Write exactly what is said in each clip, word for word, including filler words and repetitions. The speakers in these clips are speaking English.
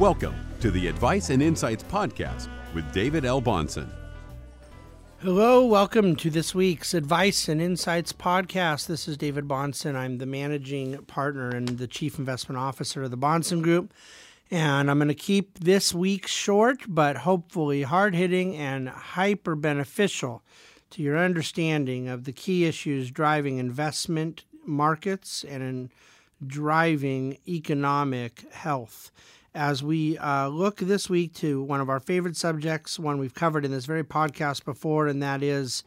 Welcome to the Advice and Insights Podcast with David L. Bahnsen. Hello, welcome to this week's Advice and Insights Podcast. This is David Bahnsen. I'm the managing partner and the chief investment officer of the Bahnsen Group. And I'm going to keep this week short, but hopefully hard-hitting and hyper-beneficial to your understanding of the key issues driving investment markets and in driving economic health. As we uh, look this week to one of our favorite subjects, one we've covered in this very podcast before, and that is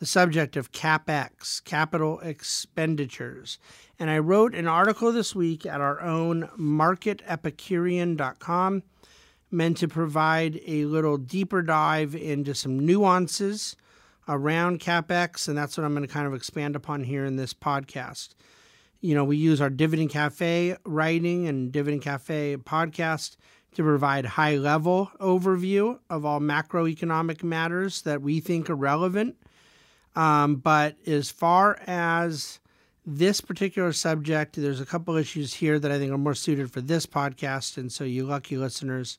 the subject of CapEx, capital expenditures. And I wrote an article this week at our own market epicurean dot com meant to provide a little deeper dive into some nuances around CapEx, and that's what I'm going to kind of expand upon here in this podcast. You know, we use our Dividend Cafe writing and Dividend Cafe podcast to provide high-level overview of all macroeconomic matters that we think are relevant. Um, but as far as this particular subject, there's a couple issues here that I think are more suited for this podcast, and so you lucky listeners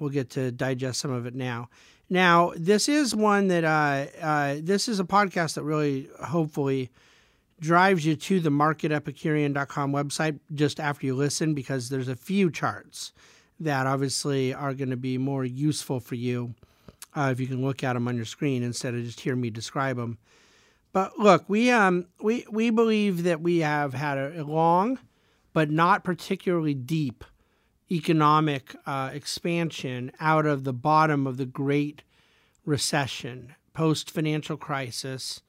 will get to digest some of it now. Now, this is one that uh, uh, this is a podcast that really hopefully drives you to the market epicurean dot com website just after you listen, because there's a few charts that obviously are going to be more useful for you uh, if you can look at them on your screen instead of just hear me describe them. But look, we um we we believe that we have had a long but not particularly deep economic uh, expansion out of the bottom of the Great Recession, post-financial crisis.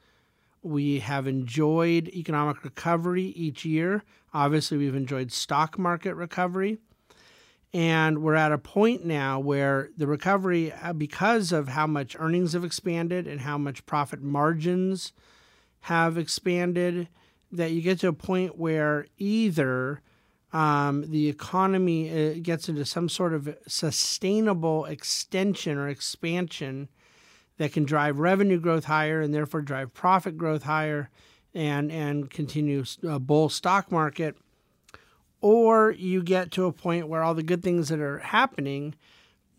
We have enjoyed economic recovery each year. Obviously, we've enjoyed stock market recovery. And we're at a point now where the recovery, because of how much earnings have expanded and how much profit margins have expanded, that you get to a point where either um, the economy gets into some sort of sustainable extension or expansion that can drive revenue growth higher and therefore drive profit growth higher and, and continue a bull stock market. Or you get to a point where all the good things that are happening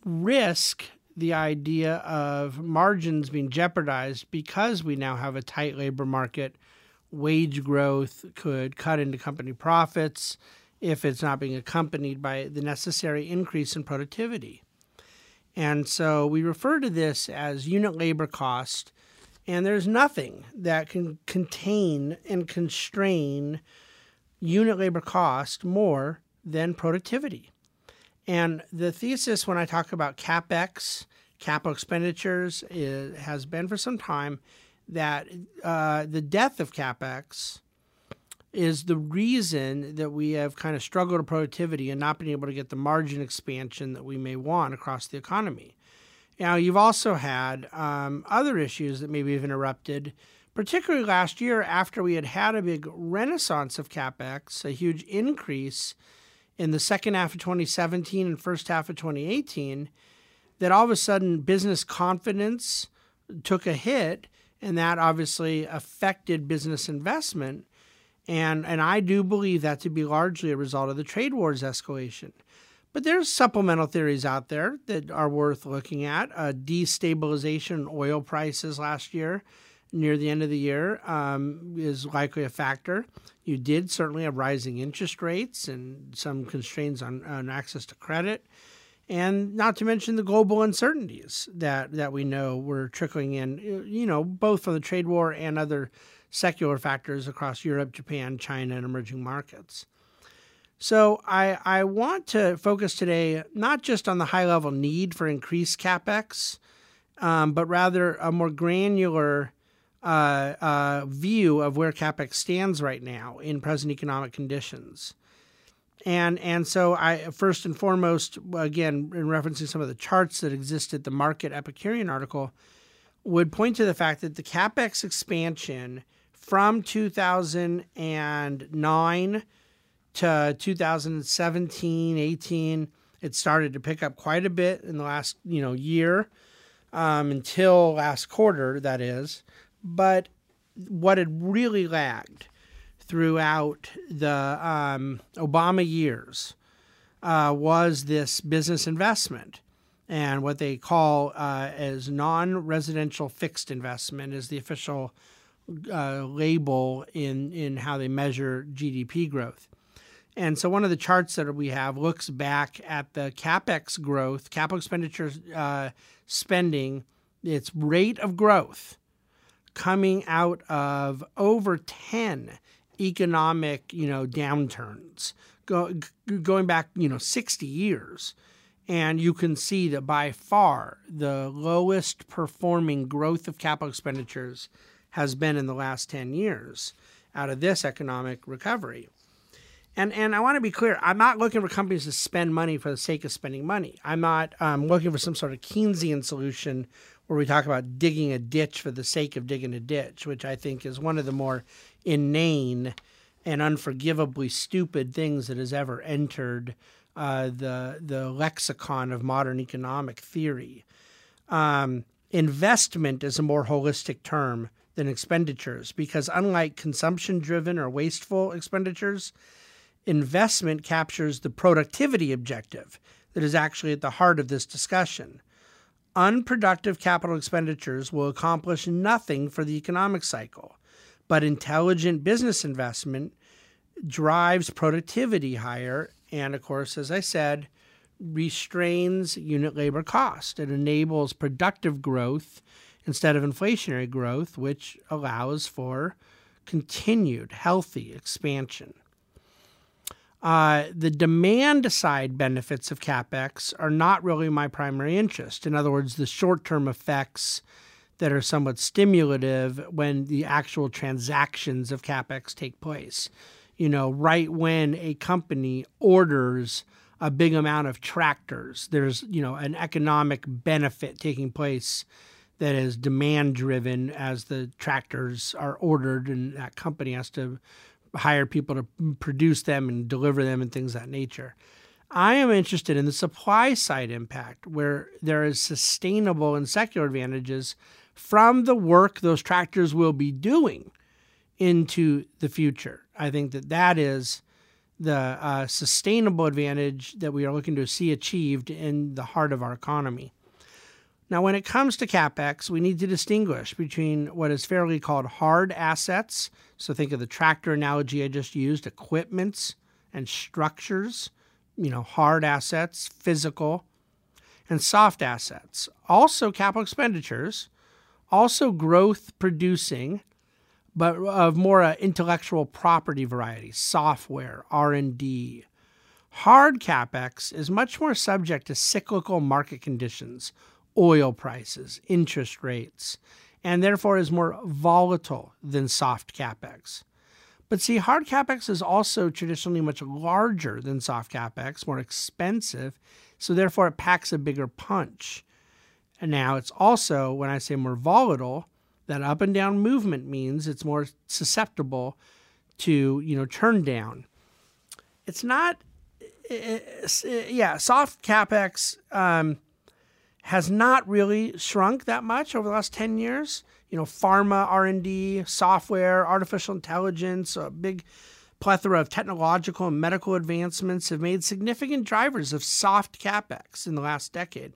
risk the idea of margins being jeopardized because we now have a tight labor market. Wage growth could cut into company profits if it's not being accompanied by the necessary increase in productivity. And so we refer to this as unit labor cost, and there's nothing that can contain and constrain unit labor cost more than productivity. And the thesis when I talk about CapEx, capital expenditures, is, has been for some time that uh, the death of CapEx is the reason that we have kind of struggled with productivity and not been able to get the margin expansion that we may want across the economy. Now, you've also had um, other issues that maybe have interrupted, particularly last year after we had had a big renaissance of CapEx, a huge increase in the second half of twenty seventeen and first half of twenty eighteen, that all of a sudden business confidence took a hit, and that obviously affected business investment. And and I do believe that to be largely a result of the trade wars escalation. But there's supplemental theories out there that are worth looking at. Uh, destabilization in oil prices last year, near the end of the year, um, is likely a factor. You did certainly have rising interest rates and some constraints on, on access to credit. And not to mention the global uncertainties that, that we know were trickling in, you know, both from the trade war and other secular factors across Europe, Japan, China, and emerging markets. So I, I want to focus today not just on the high-level need for increased CapEx, um, but rather a more granular uh, uh, view of where CapEx stands right now in present economic conditions. And and so I first and foremost, again, in referencing some of the charts that exist at the Market Epicurean article, would point to the fact that the CapEx expansion from two thousand nine to two thousand seventeen, eighteen, it started to pick up quite a bit in the last you know year um, until last quarter, that is. But what had really lagged throughout the um, Obama years uh, was this business investment. And what they call uh, as non-residential fixed investment is the official uh, label in, in how they measure G D P growth. And so one of the charts that we have looks back at the CapEx growth, capital expenditure uh, spending, its rate of growth coming out of over ten economic, you know, downturns, go, going back, you know, sixty years. And you can see that by far the lowest performing growth of capital expenditures has been in the last ten years out of this economic recovery. And and I want to be clear, I'm not looking for companies to spend money for the sake of spending money. I'm not um, looking for some sort of Keynesian solution where we talk about digging a ditch for the sake of digging a ditch, which I think is one of the more inane and unforgivably stupid things that has ever entered Uh, the the lexicon of modern economic theory. Um, investment is a more holistic term than expenditures because unlike consumption-driven or wasteful expenditures, investment captures the productivity objective that is actually at the heart of this discussion. Unproductive capital expenditures will accomplish nothing for the economic cycle, but intelligent business investment drives productivity higher and, of course, as I said, restrains unit labor cost. It enables productive growth instead of inflationary growth, which allows for continued healthy expansion. Uh, the demand side benefits of CapEx are not really my primary interest. In other words, the short-term effects that are somewhat stimulative when the actual transactions of CapEx take place. You know, right when a company orders a big amount of tractors, there's, you know, an economic benefit taking place that is demand-driven as the tractors are ordered and that company has to hire people to produce them and deliver them and things of that nature. I am interested in the supply-side impact where there is sustainable and secular advantages from the work those tractors will be doing into the future. I think that that is the uh, sustainable advantage that we are looking to see achieved in the heart of our economy. Now, when it comes to CapEx, we need to distinguish between what is fairly called hard assets. So think of the tractor analogy I just used, equipments and structures, you know, hard assets, physical, and soft assets. Also capital expenditures, also growth-producing but of more uh, intellectual property variety, software, R and D. Hard CapEx is much more subject to cyclical market conditions, oil prices, interest rates, and therefore is more volatile than soft CapEx. But see, hard CapEx is also traditionally much larger than soft CapEx, more expensive, so therefore it packs a bigger punch. And now it's also, when I say more volatile, that up and down movement means it's more susceptible to, you know, turn down. It's not, it's, yeah, soft CapEx um, has not really shrunk that much over the last ten years. You know, pharma, R and D, software, artificial intelligence, a big plethora of technological and medical advancements have made significant drivers of soft CapEx in the last decade.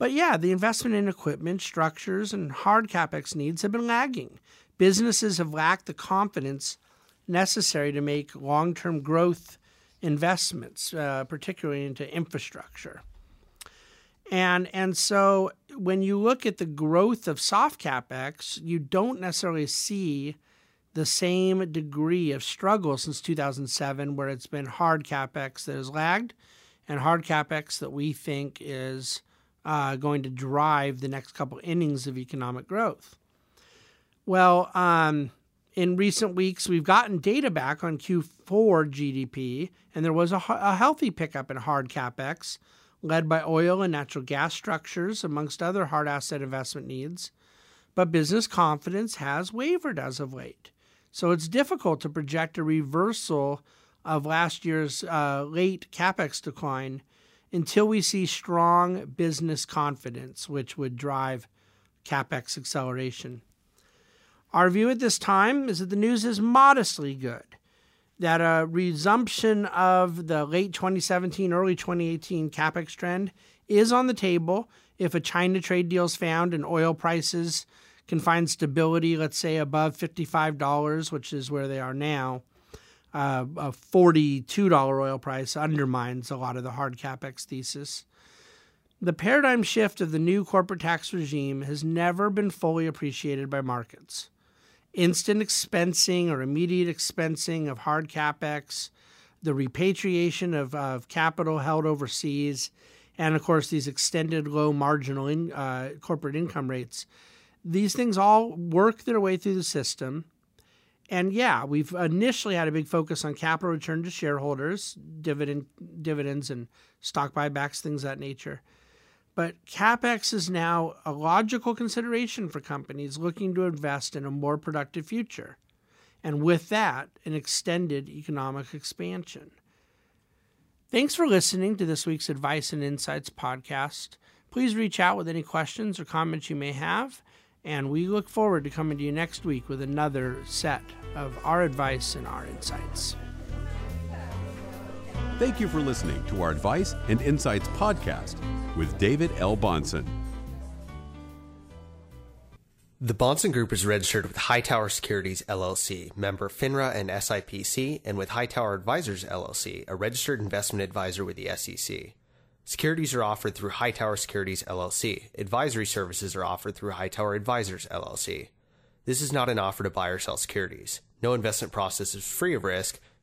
But yeah, the investment in equipment, structures, and hard CapEx needs have been lagging. Businesses have lacked the confidence necessary to make long-term growth investments, uh, particularly into infrastructure. And, and so when you look at the growth of soft CapEx, you don't necessarily see the same degree of struggle since two thousand seven, where it's been hard CapEx that has lagged and hard CapEx that we think is Uh, going to drive the next couple innings of economic growth. Well, um, in recent weeks, we've gotten data back on Q four G D P, and there was a, a healthy pickup in hard CapEx, led by oil and natural gas structures, amongst other hard asset investment needs. But business confidence has wavered as of late. So it's difficult to project a reversal of last year's uh, late CapEx decline until we see strong business confidence, which would drive CapEx acceleration. Our view at this time is that the news is modestly good. that a resumption of the late twenty seventeen, early twenty eighteen CapEx trend is on the table if a China trade deal is found and oil prices can find stability, let's say above fifty-five dollars, which is where they are now. Uh, a forty-two dollars oil price undermines a lot of the hard CapEx thesis. The paradigm shift of the new corporate tax regime has never been fully appreciated by markets. Instant expensing or immediate expensing of hard CapEx, the repatriation of, of capital held overseas, and of course these extended low marginal in, uh, corporate income rates. These things all work their way through the system. And yeah, we've initially had a big focus on capital return to shareholders, dividend, dividends and stock buybacks, things of that nature. But CapEx is now a logical consideration for companies looking to invest in a more productive future. And with that, an extended economic expansion. Thanks for listening to this week's Advice and Insights podcast. Please reach out with any questions or comments you may have. And we look forward to coming to you next week with another set of our advice and our insights. Thank you for listening to our Advice and Insights podcast with David L. Bahnsen. The Bahnsen Group is registered with Hightower Securities L L C, member FINRA and S I P C, and with Hightower Advisors L L C, a registered investment advisor with the S E C. Securities are offered through Hightower Securities L L C. Advisory services are offered through Hightower Advisors L L C. This is not an offer to buy or sell securities. No investment process is free of risk,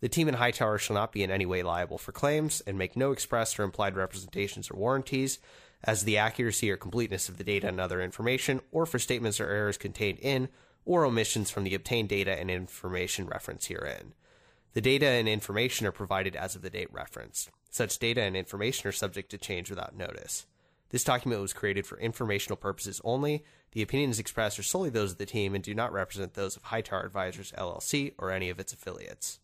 The team in Hightower shall not be in any way liable for claims and make no express or implied representations or warranties as to the accuracy or completeness of the data and other information, or for statements or errors contained in or omissions from the obtained data and information referenced herein. The data and information are provided as of the date referenced. Such data and information are subject to change without notice. This document was created for informational purposes only. The opinions expressed are solely those of the team and do not represent those of Hightower Advisors L L C or any of its affiliates.